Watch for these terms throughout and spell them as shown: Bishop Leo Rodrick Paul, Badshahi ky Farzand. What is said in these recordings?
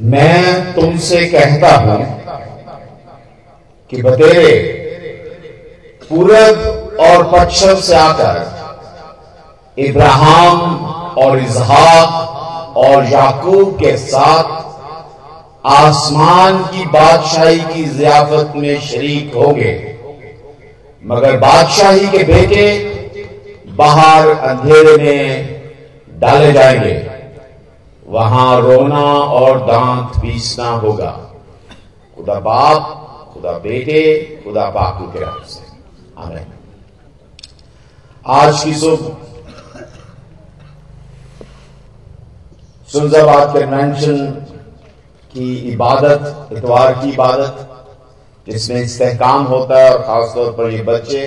मैं तुमसे कहता हूं कि बतेरे पूरब और पश्चिम से आकर इब्राहिम और इसहाक और याकूब के साथ आसमान की बादशाही की जियाफत में शरीक होंगे, मगर बादशाही के बेटे बाहर अंधेरे में डाले जाएंगे, वहां रोना और दांत पीसना होगा। खुदा बाप, खुदा बेटे, खुदा पाक के नाम से आमीन। आज की सुबह स्टुंज़ाबाद कन्वेंशन की इबादत, इतवार की इबादत जिसमें इस्तेहकाम होता है, और खासतौर पर ये बच्चे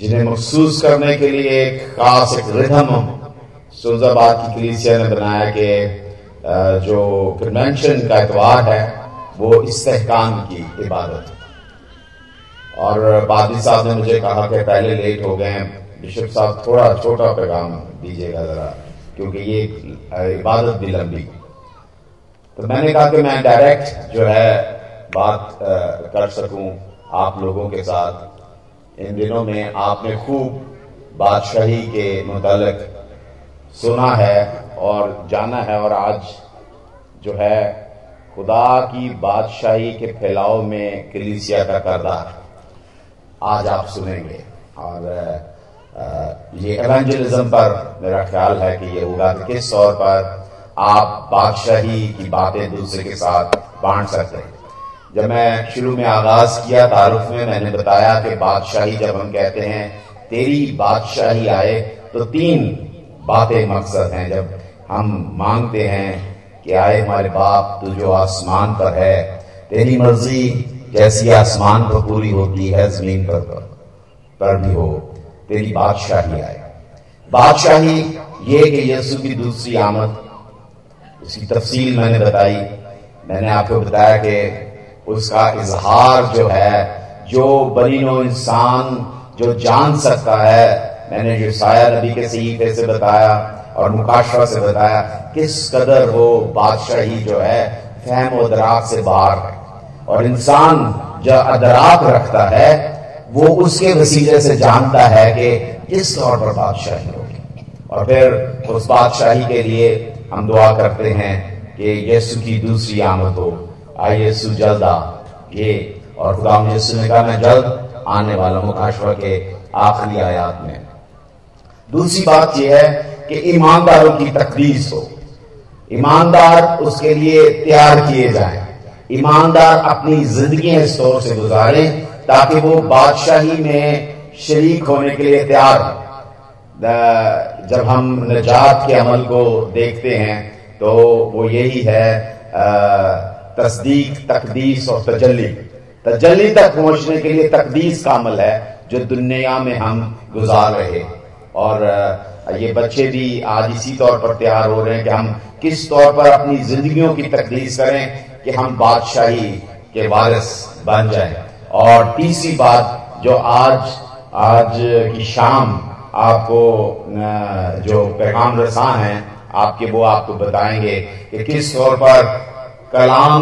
जिन्हें महसूस करने के लिए एक खास एक रिदम स्टुंज़ाबाद की कलीसिया ने बनाया कि जो कन्वेंशन का इतवार है वो इस्तेहकाम की इबादत। और पादरी साहब ने मुझे कहा कि पहले लेट हो गए हैं, बिशप साहब थोड़ा छोटा पैगाम दीजिएगा जरा, क्योंकि ये इबादत भी लंबी। तो मैंने कहा कि मैं डायरेक्ट जो है बात कर सकूं आप लोगों के साथ। इन दिनों में आपने खूब बादशाही के मुतालिक सुना है और जाना है, और आज जो है खुदा की बादशाही के फैलाव में कलीसिया का किरदार आज आप सुनेंगे। और ये एवेंजलिज्म पर मेरा ख्याल है कि ये होगा कि किस तौर पर आप बादशाही की बातें दूसरे के साथ बांट सकते हैं। जब मैं शुरू में आगाज किया तारुफ में, मैंने बताया कि बादशाही जब हम कहते हैं तेरी बादशाही आए, तो तीन बातें मकसद हैं। जब हम मांगते हैं कि आए हमारे बाप तू जो आसमान पर है, तेरी मर्जी जैसी आसमान पर पूरी होती है जमीन पर भी हो, तेरी बादशाही आए। बादशाही ये कि यीशु की दूसरी आमद, उसकी तफसील मैंने बताई। मैंने आपको बताया कि उसका इजहार जो है, जो बनीनो इंसान जो जान सकता है, मैंने यशायाह नबी के सहीफे से बताया और मुकाशवा से बताया किस कदर वो बादशाही जो है फहम और दराक से बाहर है, और इंसान जो अदराक रखता है वो उसके वसीले से जानता है कि किस तौर पर बादशाही होगी। और फिर उस बादशाही के लिए हम दुआ करते हैं कि यीशु की दूसरी आमद हो, आए यीशु जल्द आ ये। और खुदा यीशु ने कहा मैं जल्द आने वाला हूँ, मुकाशवा के आखिरी आयात में। दूसरी बात यह है कि ईमानदारों की तकदीस हो, ईमानदार उसके लिए तैयार किए जाएं, ईमानदार अपनी जिंदगी इस तौर से गुजारें ताकि वो बादशाही में शरीक होने के लिए तैयार हो। जब हम निजात के अमल को देखते हैं तो वो यही है तस्दीक, तकदीस और तजल्ली। तजल्ली तक पहुंचने के लिए तकदीस का अमल है जो दुनिया में हम गुजार रहे हैं। और ये बच्चे भी आज इसी तौर पर तैयार हो रहे हैं कि हम किस तौर पर अपनी जिंदगियों की तकदीस करें कि हम बादशाही के वारिस बन जाएं। और तीसरी बात जो आज की शाम आपको जो पैगाम रसां हैं आपके, वो आपको बताएंगे कि किस तौर पर कलाम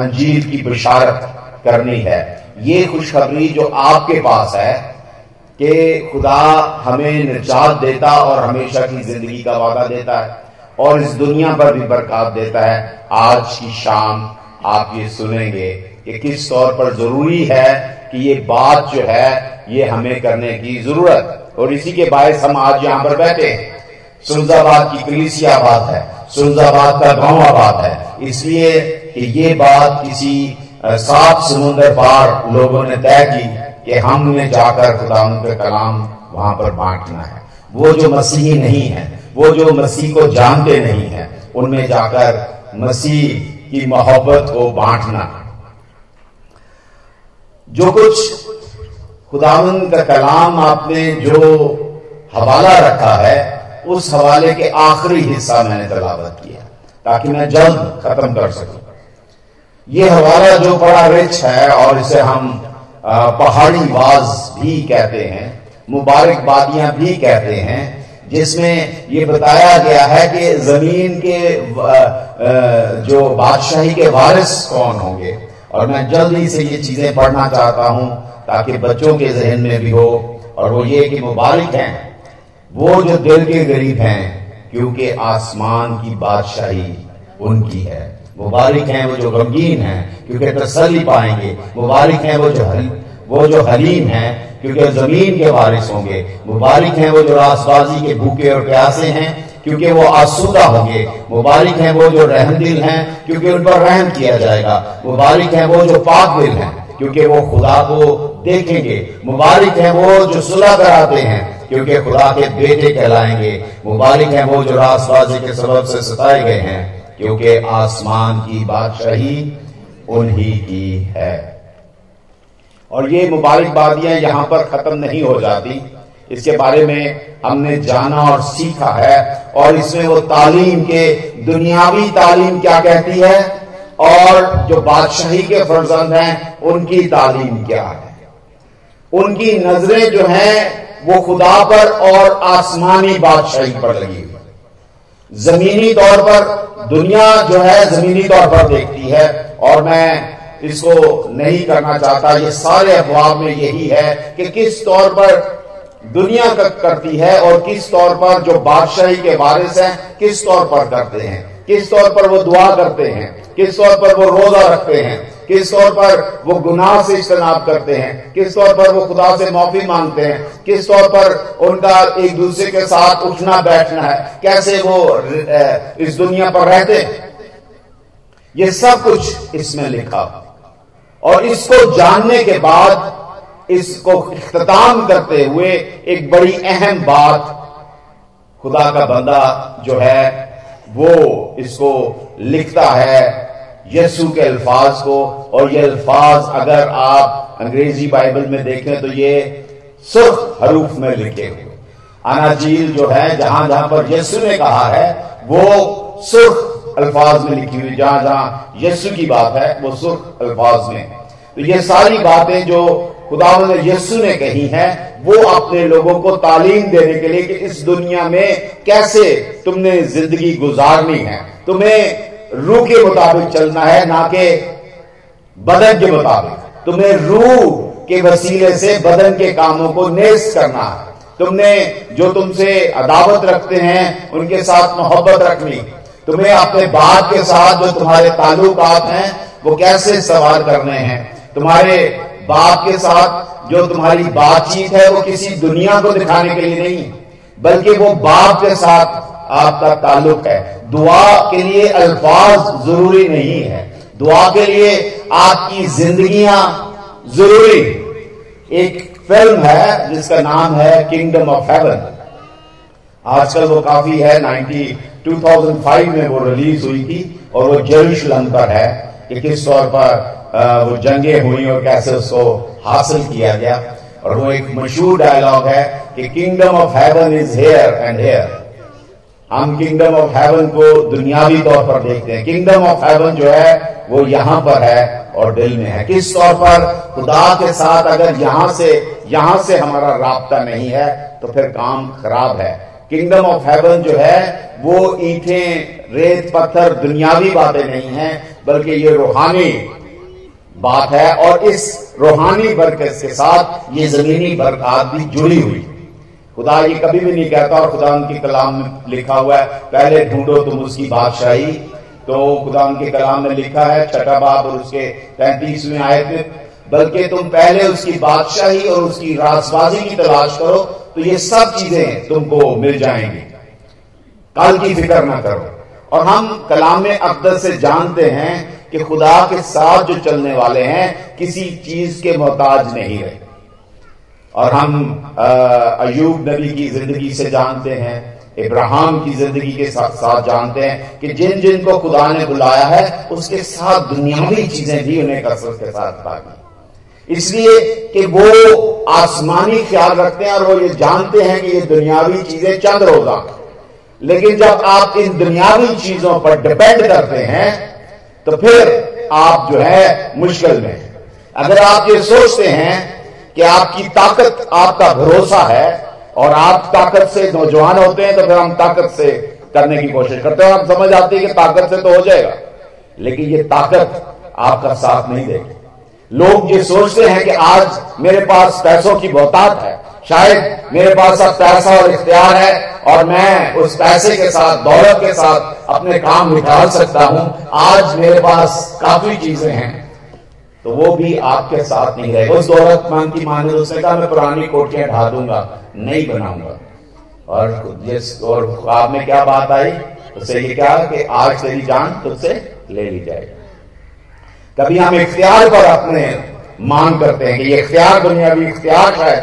अंजीर की बशारत करनी है। ये खुशखबरी जो आपके पास है कि खुदा हमें निजात देता और हमेशा की जिंदगी का वादा देता है और इस दुनिया पर भी बरकत देता है, आज की शाम आप ये सुनेंगे कि किस तौर पर जरूरी है कि ये बात जो है ये हमें करने की जरूरत। और इसी के बायस हम आज यहाँ पर बैठे हैं। स्टुंज़ाबाद की कलीसिया आबाद है, स्टुंज़ाबाद का गाँव आबाद है, इसलिए कि ये बात किसी सात समुंदर पार लोगों ने तय की कि हमने जाकर खुदा का कलाम वहां पर बांटना है। वो जो मसीही नहीं है, वो जो मसीह को जानते नहीं है, उनमें जाकर मसीह की मोहब्बत को बांटना है। जो कुछ खुदावंद का कलाम आपने जो हवाला रखा है, उस हवाले के आखिरी हिस्सा मैंने तलावत किया ताकि मैं जल्द खत्म कर सकूं। ये हवाला जो बड़ा रिच है और इसे हम पहाड़ी वाज भी कहते हैं, मुबारक वादियां भी कहते हैं, जिसमें ये बताया गया है कि जमीन के जो बादशाही के वारिस कौन होंगे। और मैं जल्दी से ये चीजें पढ़ना चाहता हूं ताकि बच्चों के जहन में भी हो, और वो ये कि मुबारक हैं वो जो दिल के गरीब हैं क्योंकि आसमान की बादशाही उनकी है। मुबारक हैं वो जो गमगीन हैं क्योंकि तसल्ली पाएंगे। मुबारक हैं वो जो हलीम हैं क्योंकि जमीन के वारिस होंगे। मुबारक हैं वो जो रासबाजी के भूखे और प्यासे हैं क्योंकि वो आसूदा होंगे। मुबारक हैं वो जो रहमदिल हैं क्योंकि उन पर रहम किया जाएगा। मुबारक हैं वो जो पाक दिल हैं क्योंकि वो खुदा को देखेंगे। मुबारक हैं वो जो सुलह कराते हैं क्योंकि खुदा के बेटे कहलाएंगे। मुबारक हैं वो जो रासबाजी के सबब से सताए गए हैं क्योंकि आसमान की बादशाही उन्हीं की है। और ये मुबारकबादियां यहां पर खत्म नहीं हो जाती, इसके बारे में हमने जाना और सीखा है। और इसमें वो तालीम के दुनियावी तालीम क्या कहती है और जो बादशाही के फर्जंद हैं उनकी तालीम क्या है। उनकी नजरें जो हैं वो खुदा पर और आसमानी बादशाही पर लगी हुई। जमीनी तौर पर दुनिया जो है जमीनी तौर पर देखती है, और मैं इसको नहीं करना चाहता। ये सारे अफवाह में यही है कि किस तौर पर दुनिया करती है और किस तौर पर जो बादशाही के वारिस हैं किस तौर पर करते हैं, किस तौर पर वो दुआ करते हैं, किस तौर पर वो रोजा रखते हैं, किस तौर पर वो गुनाह से इज्तनाब करते हैं, किस तौर पर वो खुदा से माफी मांगते हैं, किस तौर पर उनका एक दूसरे के साथ उठना बैठना है, कैसे वो इस दुनिया पर रहते हैं। ये सब कुछ इसमें लिखा, और इसको जानने के बाद इसको इख्तिताम करते हुए एक बड़ी अहम बात खुदा का बंदा जो है वो इसको लिखता है यसु के अल्फाज को। और ये अल्फाज अगर आप अंग्रेजी बाइबल में देखें तो ये सिर्फ हरूफ में लिखे हुए अनाजील जो है जहां जहां पर यसु ने कहा है वो सिर्फ अल्फाज में लिखी हुई, जहां जहां यसु की बात है वो सिर्फ अल्फाज में। तो ये सारी बातें जो खुदावंद यीशु ने कही है वो अपने लोगों को तालीम देने के लिए कि इस दुनिया में कैसे तुमने जिंदगी गुजारनी है, तुम्हें रूह के मुताबिक चलना है ना कि बदन के मुताबिक। तुमने रूह के वसीले से बदन के कामों को नेस्त करना है। तुमने जो तुमसे अदावत रखते हैं उनके साथ मोहब्बत रखनी, तुम्हें अपने बाप के साथ जो तुम्हारे ताल्लुकात हैं वो कैसे सवार करने हैं, तुम्हारे बाप के साथ जो तुम्हारी बातचीत है वो किसी दुनिया को दिखाने के लिए नहीं बल्कि वो बाप के साथ आपका ताल्लुक है। दुआ के लिए अल्फाज जरूरी नहीं है, दुआ के लिए आपकी जिंदगियां जरूरी। एक फिल्म है जिसका नाम है किंगडम ऑफ हेवन, आजकल वो काफी है, 2005 में वो रिलीज हुई थी, और वो जेरूशलम पर है कि किस तौर पर वो जंगे हुई और कैसे उसको हासिल किया गया। और वो एक मशहूर डायलॉग है कि kingdom of heaven is here and here. हम किंगडम ऑफ हेवन को दुनियावी तौर पर देखते हैं, किंगडम ऑफ हेवन जो है वो यहां पर है और दिल में है। किस तौर पर खुदा के साथ अगर यहां से हमारा राब्ता नहीं है तो फिर काम खराब है। किंगडम ऑफ हेवन जो है वो ईंटें रेत पत्थर दुनियावी बातें नहीं है बल्कि ये रूहानी बात है, और इस रूहानी बरकत के साथ ये जमीनी बरकत भी जुड़ी हुई। खुदा ये कभी भी नहीं कहता, और खुदा उनके कलाम में लिखा हुआ है, पहले ढूंढो तुम उसकी बादशाही। तो खुदा उनके कलाम में लिखा है 6 बाब और उसके 35वें आयत में, बल्कि तुम पहले उसकी बादशाही और उसकी रासबाजी की तलाश करो तो ये सब चीजें तुमको मिल जाएंगी, कल की फिक्र ना करो। और हम कलाम में अब्दल से जानते हैं कि खुदा के साथ जो चलने वाले हैं किसी चीज के मोहताज नहीं रहे। और हम अय्यूब नबी की जिंदगी से जानते हैं, इब्राहिम की जिंदगी के साथ जानते हैं कि जिन जिन को खुदा ने बुलाया है उसके साथ दुनियावी चीजें भी उन्हें कसरत के साथ पाई, इसलिए कि वो आसमानी ख्याल रखते हैं और वो ये जानते हैं कि ये दुनियावी चीजें चंद होगा। लेकिन जब आप इन दुनियावी चीजों पर डिपेंड करते हैं तो फिर आप जो है मुश्किल में हैं। अगर आप ये सोचते हैं कि आपकी ताकत आपका भरोसा है और आप ताकत से नौजवान होते हैं तो फिर हम ताकत से करने की कोशिश करते हैं और हम समझ आते हैं कि ताकत से तो हो जाएगा, लेकिन ये ताकत आपका साथ नहीं देगी। लोग ये सोचते हैं कि आज मेरे पास पैसों की बहुतात है, शायद मेरे पास अब पैसा और इख्तियार है और मैं उस पैसे के साथ, दौलत के साथ अपने काम निकाल सकता हूं, आज मेरे पास काफी चीजें हैं, तो वो भी आपके साथ नहीं रहेगा। उस दौलतमंद की मां ने उसने कहा मैं पुरानी कोठियां ढा दूंगा, नहीं बनाऊंगा। और ख्वाब में क्या बात आई, उससे ये क्या कि आज तेरी जान तुझसे ले ली जाएगी। कभी हम इख्तियार पर अपने मांग करते हैं कि ये इख्तियार, दुनियावी इख्तियार है,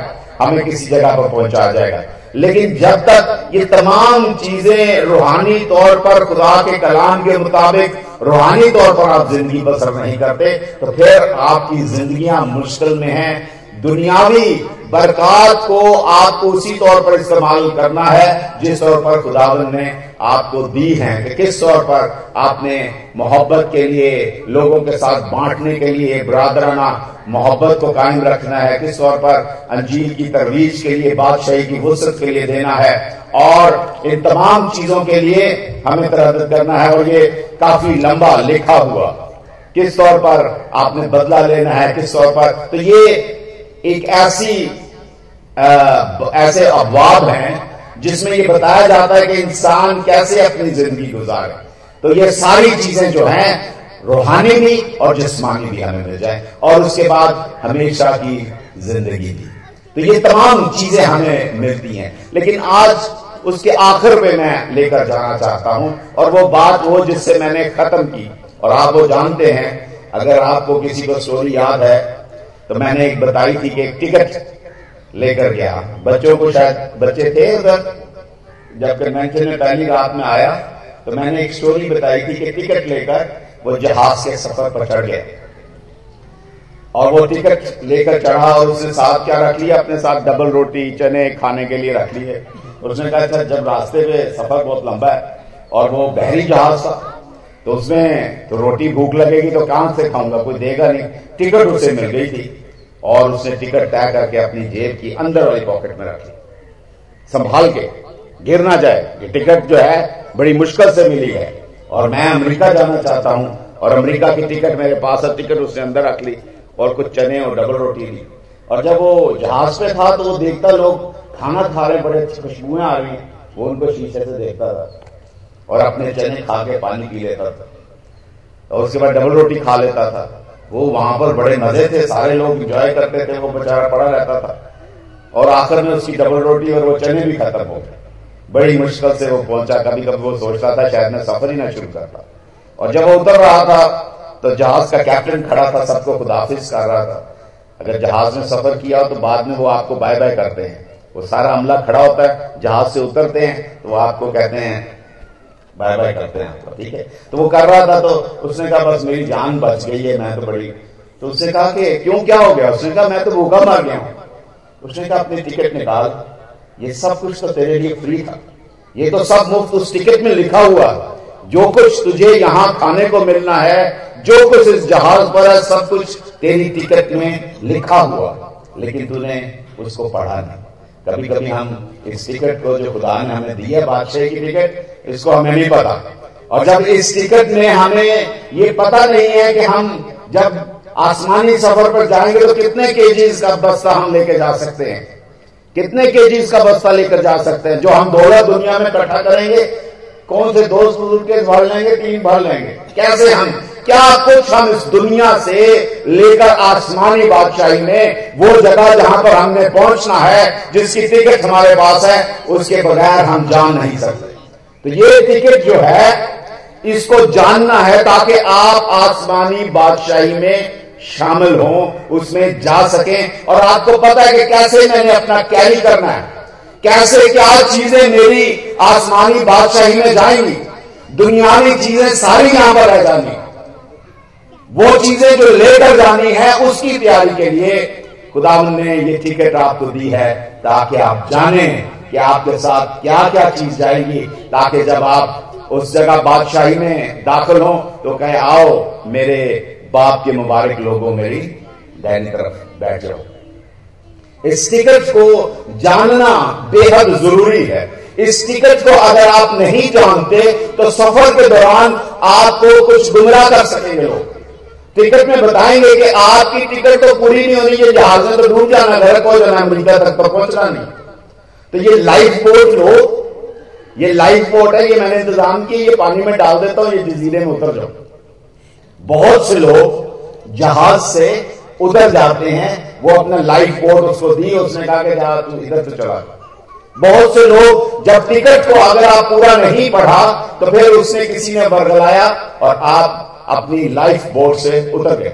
हमें किसी जगह पर पहुंचा जाएगा, लेकिन जब तक ये तमाम चीजें रूहानी तौर पर खुदा के कलाम के मुताबिक रूहानी तौर पर आप जिंदगी बसर नहीं करते, तो फिर आपकी जिंदगियां मुश्किल में हैं। दुनियावी बरकत को आपको उसी तौर पर इस्तेमाल करना है जिस तौर पर खुदावन ने आपको दी है, कि किस तौर पर आपने मोहब्बत के लिए, लोगों के साथ बांटने के लिए, बरादराना मोहब्बत को कायम रखना है, किस तौर पर अंजील की तरवीज के लिए, बादशाही की वुसअत के लिए देना है, और इन तमाम चीजों के लिए हमें तरद करना है। और ये काफी लंबा लिखा हुआ, किस तौर पर आपने बदला लेना है, किस तौर पर, तो ये एक ऐसे अब्वाब हैं जिसमें ये बताया जाता है कि इंसान कैसे अपनी जिंदगी गुजारे। तो ये सारी चीजें जो हैं रूहानी भी और जिस्मानी भी हमें मिल जाए, और उसके बाद हमेशा की जिंदगी भी, तो ये तमाम चीजें हमें मिलती हैं। लेकिन आज उसके आखिर में मैं लेकर जाना चाहता हूं, और वो बात वो जिससे मैंने खत्म की, और आप वो जानते हैं, अगर आपको किसी को स्टोरी याद है तो मैंने एक बताई थी कि एक टिकट लेकर गया बच्चों को, शायद बच्चे थे उधर जब कन्वेंशन में पहली रात में आया, तो मैंने एक स्टोरी बताई थी कि टिकट लेकर वो जहाज के सफर पर चढ़ गया, और वो टिकट लेकर चढ़ा और उसने साथ क्या रख लिया, अपने साथ डबल रोटी चने खाने के लिए रख लिए। उसने कहा अच्छा जब रास्ते में सफर बहुत लंबा है और वो बहरी जहाज था, तो उसमें तो रोटी भूख लगेगी तो कहां से खाऊंगा, कोई देगा नहीं। टिकट उसे मिल गई थी और उसने टिकट तय करके अपनी जेब की अंदर वाली पॉकेट में रख ली, संभाल के गिर ना जाए, ये टिकट जो है बड़ी मुश्किल से मिली है और मैं अमेरिका जाना चाहता हूं और अमेरिका की टिकट मेरे पास है। टिकट उसने अंदर रख ली और कुछ चने और डबल रोटी ली, और जब वो जहाज पे था तो वो देखता लोग खाना खा रहे, बड़े खुशबुएं आ रही हैं, वो उनको शीशे से देखता था और अपने चने खा के पानी पी लेता था और उसके बाद डबल रोटी खा लेता था। वो वहां पर बड़े मजे थे, सारे लोग एंजॉय करते थे, वो बेचारा पड़ा रहता था और आखिर में उसकी डबल रोटी और वो चने भी खत्म हो गए। बड़ी मुश्किल से वो पहुंचा, कभी कभी वो सोचता था शायद मैं सफर ही ना शुरू करता। और जब वो उतर रहा था तो जहाज का कैप्टन खड़ा था, सबको खुदाफिज कर रहा था। अगर जहाज में सफर किया तो बाद में वो आपको बाय बाय करते हैं, वो सारा अमला खड़ा होता है, जहाज से उतरते हैं तो वो आपको कहते हैं बाय बाय करते हैं, ठीक है। तो वो कर रहा था, तो उसने कहा बस मेरी जान बच गई है, मैं तो बड़ी, तो उसने कहा कि क्यों क्या हो गया, उसने कहा मैं तो भूखा मर गया हूं। उसने कहा अपनी टिकट निकाल, ये सब कुछ तो तेरे लिए फ्री था, ये तो सब मुफ्त उस टिकट में लिखा हुआ, जो कुछ तुझे यहाँ खाने को मिलना है, जो कुछ इस जहाज पर है, सब कुछ तेरी टिकट में लिखा हुआ, लेकिन तूने उसको पढ़ा नहीं। कभी कभी हम इस टिकट को जो खुदा ने हमें दी है, बादशाह की टिकट, इसको हमें नहीं पता, और जब इस टिकट में हमें ये पता नहीं है कि हम जब आसमानी सफर पर जाएंगे तो कितने केजीज का बस्ता हम लेके जा सकते हैं, कितने केजीज का बस्ता लेकर जा सकते हैं, जो हम दौलत दुनिया में इकट्ठा करेंगे, कौन से दोस्त बुजुर्ग भर लेंगे, टीम भर लेंगे, कैसे हम क्या कुछ हम इस दुनिया से लेकर आसमानी बादशाही में, वो जगह जहां पर हमने पहुंचना है, जिसकी टिकट हमारे पास है, उसके बगैर हम जा नहीं सकते। तो ये टिकट जो है इसको जानना है ताकि आप आसमानी बादशाही में शामिल हों, उसमें जा सकें, और आपको पता है कि कैसे मैंने अपना कैरी करना है, कैसे क्या चीजें मेरी आसमानी बादशाही में जाएंगी। दुनियावी चीजें सारी यहां पर रह जाएंगी, वो चीजें जो लेकर जानी है उसकी तैयारी के लिए खुदा ने ये टिकट आपको दी है, ताकि आप जाने कि आपके साथ क्या क्या चीज जाएगी, ताकि जब आप उस जगह बादशाही में दाखिल हो तो कहे आओ मेरे बाप के मुबारक लोगों, मेरी दाहिनी तरफ बैठ जाओ। इस हकीकत को जानना बेहद जरूरी है। इस हकीकत को अगर आप नहीं जानते तो सफर के दौरान आपको कुछ गुमराह कर सकेंगे लोग। टिकट में बताएंगे कि आपकी टिकट तो पूरी नहीं होनी, ये जहाज में तो डूब जाना, घर को जाना, अमेरिका तक तो पहुंचना नहीं। तो ये लाइफ बोट लो, ये लाइफ बोट है, ये मैंने इंतजाम की, ये पानी में डाल देता हूं, ये जजीरे में उतर जाओ। बहुत से लोग जहाज से उधर जाते हैं, वो अपना लाइफ बोट उसको दी, उसने कहा कि जा तू इधर से चला। बहुत से लोग जब टिकट को अगर आप पूरा नहीं पढ़ा तो फिर उसने किसी ने बरगलाया और आप अपनी लाइफ बोट से उतर गए।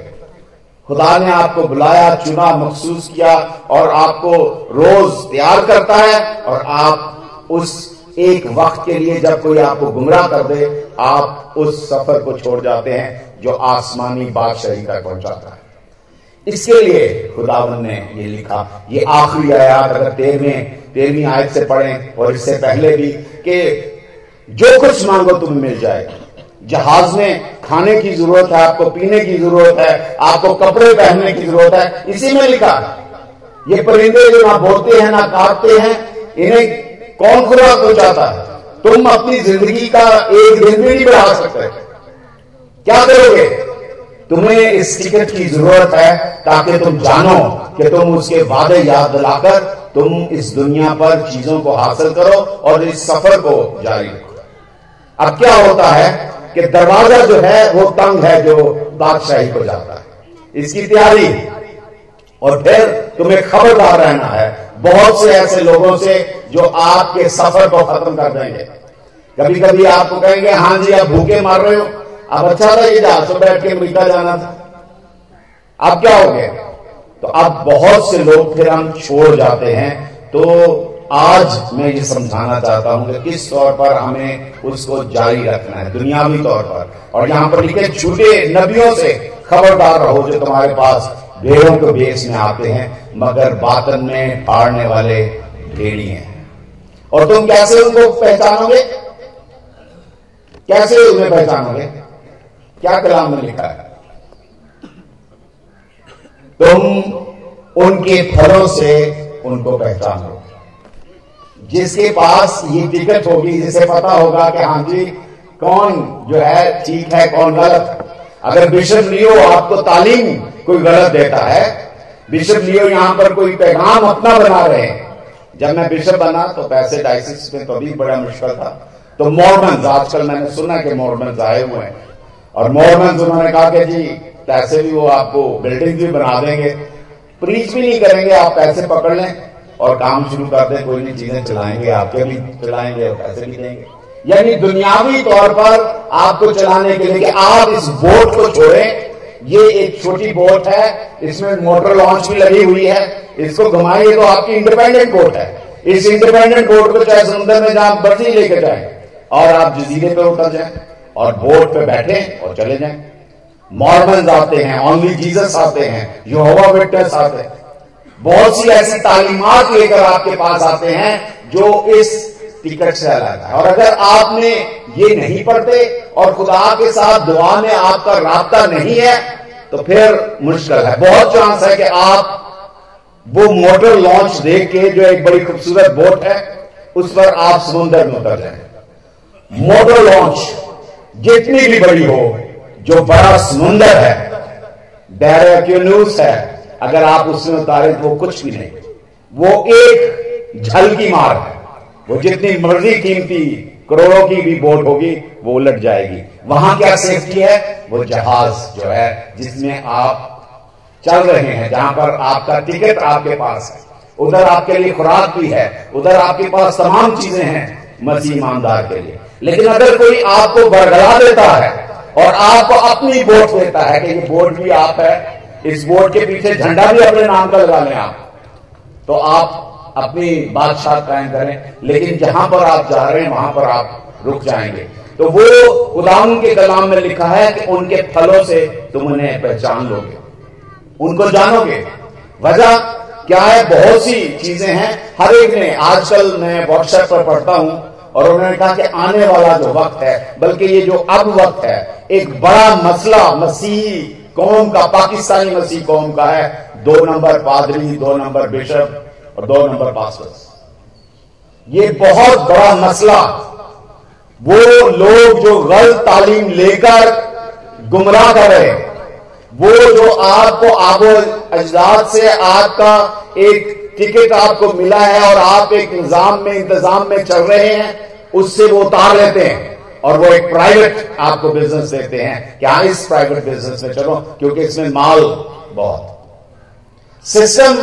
खुदा ने आपको बुलाया, चुना, महसूस किया और आपको रोज तैयार करता है और आप उस एक वक्त के लिए जब कोई आपको गुमराह कर दे आप उस सफर को छोड़ जाते हैं जो आसमानी बादशाही तक पहुंचाता है। इसके लिए खुदावन ने ये लिखा। ये आखिरी आयत अगर 13वीं आयत से पढ़ें और इससे पहले भी कि जो कुछ मांगो तुम्हें मिल जाएगा। जहाज में खाने की जरूरत है, आपको पीने की जरूरत है, आपको कपड़े पहनने की जरूरत है। इसी में लिखा ये परिंदे जो ना बोलते हैं ना काटते हैं, इन्हें कौन खुराक पहुंचाता है? तुम अपनी जिंदगी का एक दिन भी नहीं बढ़ा सकते, क्या करोगे? तुम्हें इस टिकट की जरूरत है ताकि तुम जानो कि तुम उसके वादे याद दिलाकर तुम इस दुनिया पर चीजों को हासिल करो और इस सफर को जारी रखो। अब क्या होता है कि दरवाजा जो है वो तंग है जो बादशाही को जाता है। इसकी तैयारी और फिर तुम्हें खबरदार रहना है बहुत से ऐसे लोगों से जो आपके सफर को खत्म कर देंगे। कभी कभी आपको कहेंगे हाँ जी आप भूखे मार रहे हो, अब अच्छा था ये जहाज पर बैठ के अमेरिका जाना था, अब क्या हो गया? तो अब बहुत से लोग फिर हम छोड़ जाते हैं। तो आज मैं ये समझाना चाहता हूं कि किस तौर पर हमें उसको जारी रखना है दुनियावी तौर पर। और यहां पर लिखे झूठे नबियों से खबरदार रहो जो तुम्हारे पास भेड़ों के भेष में आते हैं मगर बातन में फाड़ने वाले भेड़िए हैं। और तुम कैसे उनको पहचानोगे? कैसे उन्हें पहचानोगे? क्या कलाम में लिखा है? तुम उनके फलों से उनको पहचानो। जिसके पास ये टिकट होगी, जिसे पता होगा कि हाँ जी कौन जो है ठीक है कौन गलत है। अगर बिशप लियो आपको तालीम कोई गलत देता है, बिशप लियो यहां पर कोई पैगाम अपना बना रहे हैं। जब मैं बिशप बना तो पैसे डायसिस में तो भी बड़ा मुश्किल था, तो मॉर्मन्स, आजकल मैंने सुना कि मॉर्मन्स आए हुए हैं और मॉर्मन्स उन्होंने कहा कि जी पैसे भी वो आपको बिल्डिंग भी बना देंगे, प्रीच भी नहीं करेंगे, आप पैसे पकड़ लें और काम शुरू कर दें, कोई नहीं चीजें चलाएंगे, आपके भी चलाएंगे और पैसे भी देंगे। यानी दुनियावी तौर पर आपको चलाने के लिए आप इस बोट को छोड़ें। ये एक छोटी बोट है, इसमें मोटर लॉन्च भी लगी हुई है, इसको घुमाइए तो आपकी इंडिपेंडेंट बोट है। इस इंडिपेंडेंट बोट को चाहे समुद्र में जहां मर्जी लेकर जाए और आप जजीरे पर उतर जाए और बोट पे बैठे और चले जाए। मॉर्मन्स आते हैं, ओनली जीसस आते हैं, यहोवा विटनेस आते हैं, बहुत सी ऐसी तालीमात लेकर आपके पास आते हैं जो इस टिकट से अलग है। और अगर आपने ये नहीं पढ़ते और खुदा के साथ दुआ में आपका रास्ता नहीं है तो फिर मुश्किल है। बहुत चांस है कि आप वो मोटर लॉन्च देख के जो एक बड़ी खूबसूरत बोट है उस पर आप समुद्र में उतर जाए। मोटर लॉन्च जितनी भी बड़ी हो, जो बड़ा समुद्र है, डायरेक्यून्यूस है, अगर आप उसमें उतारे तो वो कुछ भी नहीं, वो एक झल की मार है। वो जितनी मर्जी कीमती करोड़ों की भी बोट होगी वो उलट जाएगी। वहां क्या सेफ्टी है? वो जहाज जो है जिसमें आप चल रहे हैं, जहां पर आपका टिकट आपके पास है, उधर आपके लिए खुराक भी है, उधर आपके पास तमाम चीजें हैं मसीह ईमानदार के लिए। लेकिन अगर कोई आपको बरगला देता है और आपको अपनी बोट देता है कि ये बोट भी आप है, इस बोट के पीछे झंडा भी अपने नाम का लगा लें आप, तो आप अपनी बादशाह कायम करें, लेकिन जहां पर आप जा रहे हैं वहां पर आप रुक जाएंगे। तो वो खुदावंद के कलाम में लिखा है कि उनके फलों से तुम उन्हें पहचान लोगे, उनको जानोगे। वजह क्या है? बहुत सी चीजें हैं हर एक ने। आजकल मैं व्हाट्सएप पर पढ़ता हूं और उन्होंने कहा कि आने वाला जो वक्त है, बल्कि ये जो अब वक्त है, एक बड़ा मसला मसीह कौम का, पाकिस्तानी मसीह कौम का है। दो नंबर पादरी, दो नंबर बिशप और दो नंबर पास्टर्स। ये बहुत बड़ा मसला, वो लोग जो गलत तालीम लेकर गुमराह कर रहे हैं, वो जो आपको आबो अजदाद से आपका एक टिकट आपको मिला है और आप एक इंतजाम में चल रहे हैं, उससे वो उतार लेते हैं और वो एक प्राइवेट आपको बिजनेस देते हैं कि हाँ इस प्राइवेट बिजनेस में चलो क्योंकि इसमें माल बहुत। सिस्टम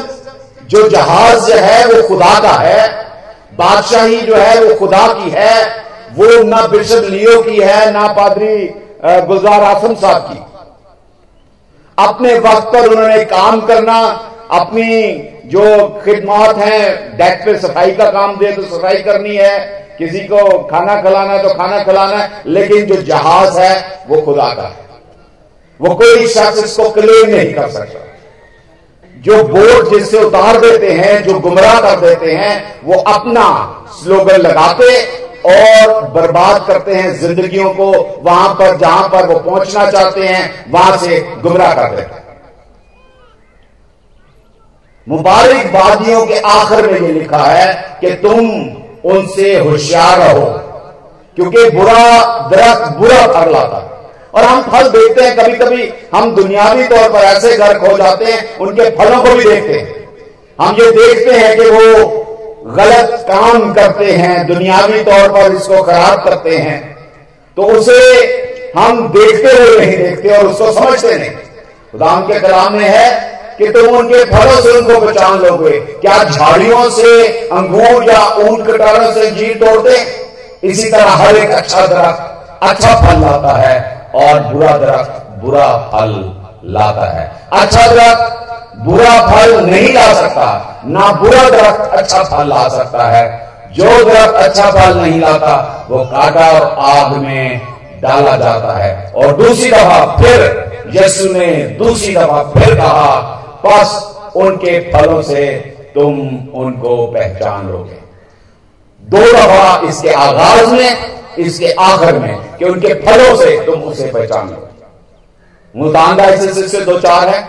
जो जहाज है वो खुदा का है, बादशाही जो है वो खुदा की है, वो ना बिशप लियो की है ना पादरी गुलजार आसम साहब की। अपने वक्त पर उन्होंने काम करना, अपनी जो खिदमत है, डेस्क पे सफाई का काम दे तो सफाई करनी है, किसी को खाना खिलाना है तो खाना खिलाना है, लेकिन जो जहाज है वो खुदा का है, वो कोई शख्स इसको क्लेम नहीं कर सकता। जो बोर्ड जिससे उतार देते हैं, जो गुमराह कर देते हैं, वो अपना स्लोगन लगाते और बर्बाद करते हैं जिंदगियों को, वहां पर जहां पर वो पहुंचना चाहते हैं वहां से गुमराह कर देते हैं। मुबारक वादियों के आखिर में ये लिखा है कि तुम उनसे होशियार रहो क्योंकि बुरा दरख्त बुरा फल लाता है। और हम फल देखते हैं, कभी कभी हम दुनियावी तौर पर ऐसे घर खो जाते हैं, उनके फलों को भी देखते हैं। हम ये देखते हैं कि वो गलत काम करते हैं, दुनियावी तौर पर इसको खराब करते हैं, तो उसे हम देखते हुए नहीं देखते और उसको समझते नहीं। खुदा के कलाम में है कि तुम उनके फलों से उनको पहचान लोगे। क्या झाड़ियों से अंगूर या ऊंट कटारों से जीभ तोड़ते? इसी तरह हर एक अच्छा दरख्त अच्छा फल लाता है और बुरा दरख्त बुरा फल लाता है। अच्छा दरख्त बुरा फल नहीं ला सकता, ना बुरा दरख्त अच्छा फल ला सकता है। जो दरख्त अच्छा फल नहीं लाता वो काटा और आग में डाला जाता है। और दूसरी दफा फिर यीशु ने कहा बस उनके फलों से तुम उनको पहचान लोगे। दो दफा इसके आगाज में, इसके आखिर में कि उनके फलों से तुम उसे पहचान लोगे। मुतांदा ऐसे सिलसिले दो चार है,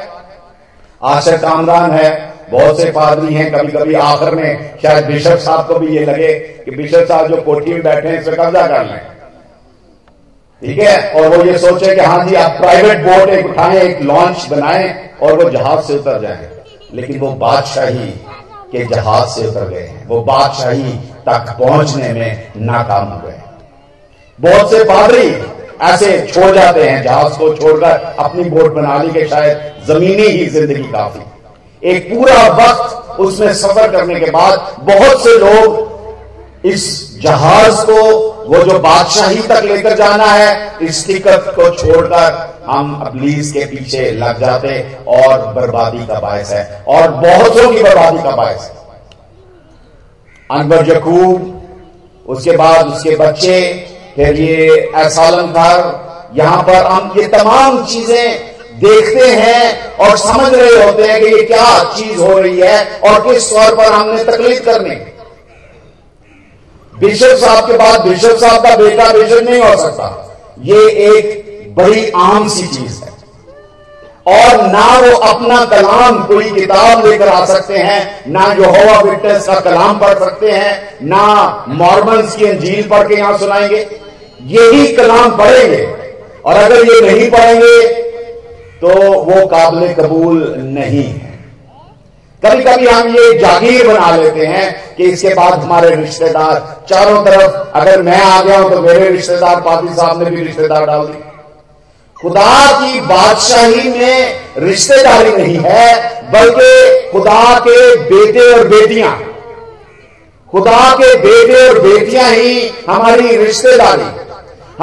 आशा कामरान है, बहुत से पादरी हैं। कभी कभी आखिर में शायद बिशप साहब को भी ये लगे कि बिशप साहब जो कोठी में बैठे हैं इसमें कब्जा कर लें, ठीक है, और वो ये सोचे कि हाँ जी आप प्राइवेट बोट एक उठाएं, एक लॉन्च बनाएं और वो जहाज से उतर जाए। लेकिन वो बादशाही के जहाज से उतर गए हैं, वो बादशाही तक पहुंचने में नाकाम हो गए। बहुत से पादरी ऐसे छोड़ जाते हैं, जहाज को छोड़कर अपनी बोट बना ली के शायद जमीनी ही जिंदगी काफी। एक पूरा वक्त उसमें सफर करने के बाद बहुत से लोग इस जहाज को, वो जो बादशाही तक लेकर जाना है, इस टिकट को छोड़कर हम अबलीस के पीछे लग जाते और बर्बादी का बायस है और बहुतों की बर्बादी का बायस है। अनवर यकूब, उसके बाद उसके बच्चे, फिर ये असालम घर, यहां पर हम ये तमाम चीजें देखते हैं और समझ रहे होते हैं कि ये क्या चीज हो रही है और किस तौर पर हमने तकलीफ करनी। बिशप साहब के बाद बिशप साहब का बेटा बिशप नहीं हो सकता, ये एक बड़ी आम सी चीज है। और ना वो अपना कलाम कोई किताब लेकर आ सकते हैं, ना यहोवा विटनेस का कलाम पढ़ सकते हैं, ना मॉर्मन्स की अंजील पढ़ के यहां सुनाएंगे, यही कलाम पढ़ेंगे। और अगर ये नहीं पढ़ेंगे तो वो काबिल कबूल नहीं है। कभी कभी हम ये जागीर बना लेते हैं कि इसके बाद हमारे रिश्तेदार चारों तरफ, अगर मैं आ गया हूं तो मेरे रिश्तेदार, पादरी साहब ने भी रिश्तेदार डाल दी। खुदा की बादशाही में रिश्तेदारी नहीं है, बल्कि खुदा के बेटे और बेटियां, खुदा के बेटे और बेटियां ही हमारी रिश्तेदारी,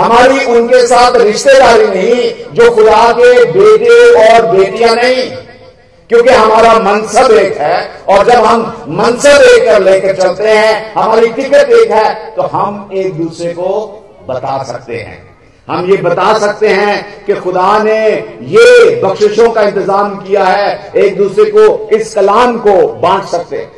हमारी उनके साथ रिश्तेदारी नहीं जो खुदा के बेटे और बेटियां नहीं, क्योंकि हमारा मनसब एक है। और जब हम मनसब एक लेकर चलते हैं, हमारी टिकट एक है, तो हम एक दूसरे को बता सकते हैं, हम ये बता सकते हैं कि खुदा ने ये बख्शिशों का इंतजाम किया है, एक दूसरे को इस कलाम को बांट सकते हैं,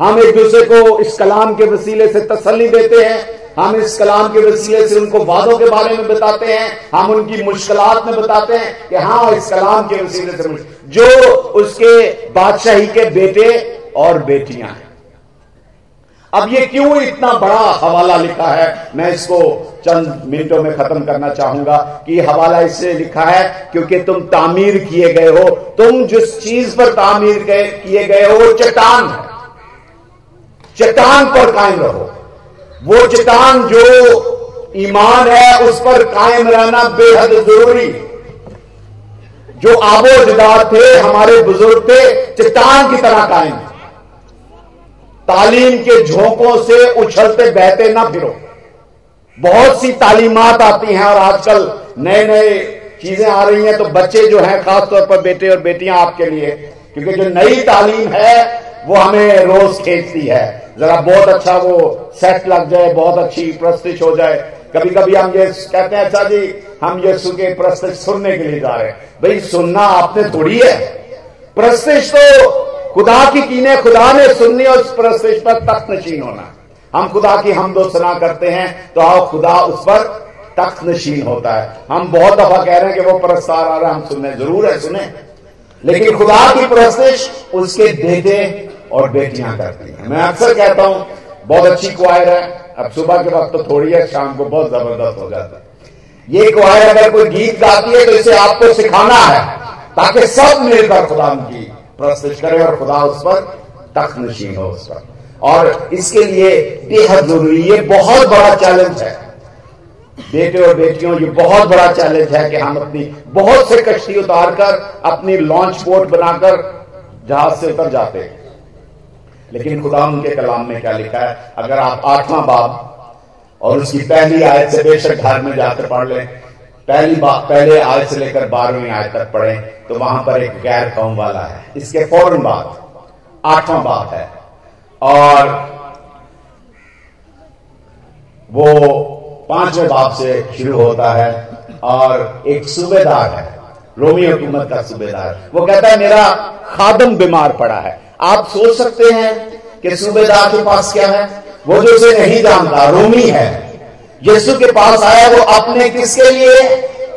हम एक दूसरे को इस कलाम के वसीले से तसल्ली देते हैं, हम इस कलाम के वसीले से उनको वादों के बारे में बताते हैं, हम उनकी मुश्किलात में बताते हैं कि हाँ इस कलाम के वसीले से जो उसके बादशाही के बेटे और बेटियां हैं। अब ये क्यों इतना बड़ा हवाला लिखा है, मैं इसको चंद मिनटों में खत्म करना चाहूंगा कि हवाला इसलिए लिखा है क्योंकि तुम तामीर किए गए हो, तुम जिस चीज पर तामीर किए गए हो वो चट्टान है, चट्टान पर कायम रहो। वो चट्टान जो ईमान है उस पर कायम रहना बेहद जरूरी। जो आबोजदार थे हमारे बुजुर्ग थे चट्टान की तरह कायम, तालीम के झोंकों से उछलते बहते ना फिरो। बहुत सी तालीमात आती हैं और आजकल नए नए चीजें आ रही हैं, तो बच्चे जो हैं खासतौर पर बेटे और बेटियां आपके लिए, क्योंकि जो नई तालीम है वो हमें रोज खेलती है। जरा बहुत अच्छा वो सेट लग जाए, बहुत अच्छी प्रस्तिश हो जाए। कभी कभी हम ये कहते हैं अच्छा जी हम यीशु के प्रस्तिश सुनने के लिए जा रहे हैं। भाई सुनना आपने थोड़ी है, प्रस्तिश तो खुदा की कीने खुदा ने सुननी और उस प्रस्तिश पर तख्त नशीन होना। हम खुदा की हमदो सना करते हैं तो आओ खुदा उस पर तख्त नशीन होता है। हम बहुत दफा कह रहे हैं कि वो प्रस्तार आ रहा है, हम सुने जरूर है सुने, लेकिन खुदा की प्रस्तिश उसके बेटे और बेटियां करती हैं। मैं अक्सर कहता हूं बहुत अच्छी क्वायर है, अब सुबह के वक्त तो थोड़ी है, शाम को बहुत जबरदस्त हो जाता है। ये क्वायर अगर कोई गीत गाती है तो इसे आपको सिखाना है ताकि सब मिलकर खुदा की प्रस्तिश करें और खुदा उस पर तख्त नशीन हो उस पर। और इसके लिए बेहद जरूरी, ये बहुत बड़ा चैलेंज है बेटे और बेटियों, ये बहुत बड़ा चैलेंज है कि हम अपनी बहुत से कश्ती उतारकर अपनी लॉन्च बोट बनाकर जहाज से उतर जाते हैं, लेकिन खुदा उनके कलाम में क्या लिखा है। अगर आप 8वां बाब और उसकी पहली आयत से बेशक घर में जाकर पढ़ लें, पहले आयत से लेकर 12वीं आयत तक पढ़ें, तो वहां पर एक गैर कौम वाला है। इसके फौरन बाद 8वां बाब है और वो 5वें बाब से शुरू होता है। और एक सूबेदार है, रोमी हुकूमत का सूबेदार, वो कहता है मेरा खादम बीमार पड़ा है। आप सोच सकते हैं कि सूबेदार के पास क्या है, वो जो उसे नहीं जानता रोमी है, यीशु के पास आया वो अपने किसके लिए,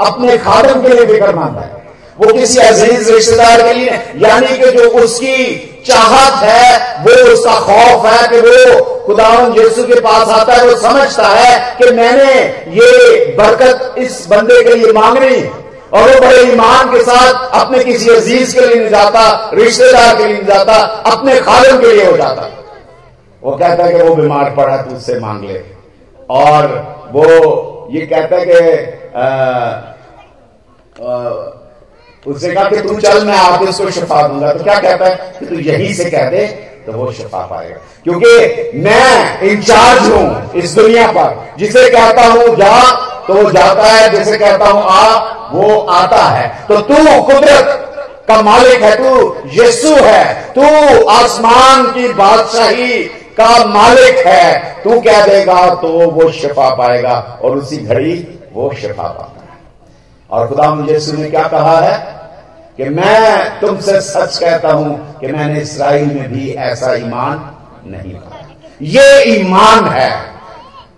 अपने खादम के लिए फिक्र मानता है, वो किसी अजीज रिश्तेदार के लिए, यानी कि जो उसकी चाहत है वो उसका खौफ है कि वो खुदावंद यीशु के पास आता है, वो समझता है कि मैंने ये बरकत इस बंदे के लिए मांगनी, और वो बड़े ईमान के साथ अपने किसी अजीज के लिए नहीं जाता, रिश्तेदार के लिए नहीं जाता, अपने खादम के लिए हो जाता। वो कहता है कि वो बीमार पड़ा तो उससे मांग ले, और वो ये कहता है कि उससे कहा कि तू चल मैं आपको इसको शफा दूंगा, तो क्या कहता है कि तू यहीं से कह दे तो वो शफा पाएगा, क्योंकि मैं इंचार्ज हूं इस दुनिया पर, जिसे कहता हूं जा तो वो जाता है, जैसे कहता हूं आ वो आता है। तो तू कुदरत का मालिक है, तू यीशु है, तू आसमान की बादशाही का मालिक है, तू क्या देगा तो वो शफा पाएगा, और उसी घड़ी वो शफा पाता है। और खुदा यीशु ने क्या कहा है कि मैं तुमसे सच कहता हूं कि मैंने इस्राएल में भी ऐसा ईमान नहीं पाया। ये ईमान है,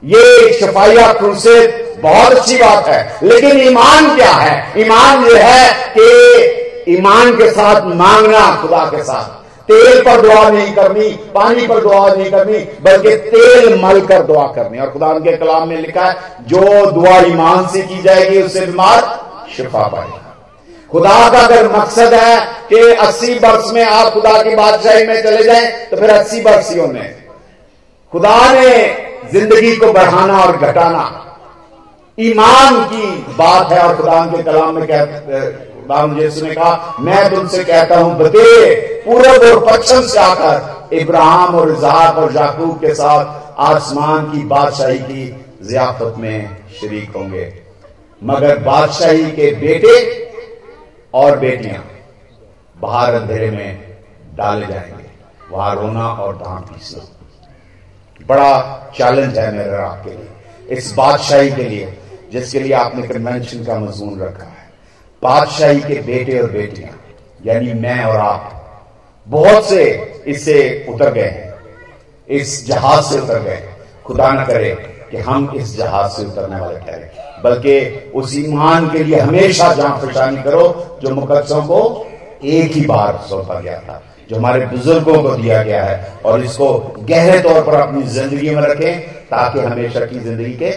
ये शफाया क्रूसे बहुत अच्छी बात है, लेकिन ईमान क्या है, ईमान यह है कि ईमान के साथ मांगना, खुदा के साथ तेल पर दुआ नहीं करनी, पानी पर दुआ नहीं करनी, बल्कि तेल मल कर दुआ करनी। और खुदा के कलाम में लिखा है जो दुआ ईमान से की जाएगी उससे बीमार शिफा पाएगा। खुदा का अगर मकसद है कि 80 वर्ष में आप खुदा की बादशाही में चले जाएं, तो फिर 80 वर्षियों में खुदा ने जिंदगी को बढ़ाना और घटाना ईमान की बात है। और खुदा के कलाम में खुदाम यीशु ने कहा मैं तुमसे कहता हूं बते पूरब और पश्चिम से आकर इब्राहिम और इजहाक और याकूब के साथ आसमान की बादशाही की जियाफत में शरीक होंगे, मगर बादशाही के बेटे और बेटियां बाहर अंधेरे में डाले जाएंगे, वहां रोना और दाम पीसना। बड़ा चैलेंज है मेरे आपके लिए, इस बादशाही के लिए जिसके लिए आपने कन्वेंशन का मजमून रखा है। बादशाही के बेटे और बेटियां यानी मैं और आप बहुत से इससे उतर गए हैं, इस जहाज से उतर गए। खुदा न करे कि हम इस जहाज से उतरने वाले ठहरे, बल्कि उस ईमान के लिए हमेशा जान पहचान करो जो मुकद्दसों को एक ही बार सौंपा गया था, जो हमारे बुजुर्गों को दिया गया है, और इसको गहरे तौर पर अपनी जिंदगी में रखें ताकि हमेशा की जिंदगी के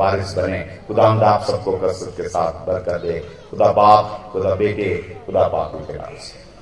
वारिस बने। खुदा आप सबको कसरत के साथ बरकत दे। खुदा बाप, खुदा बेटे, खुदा पाक के नाम से।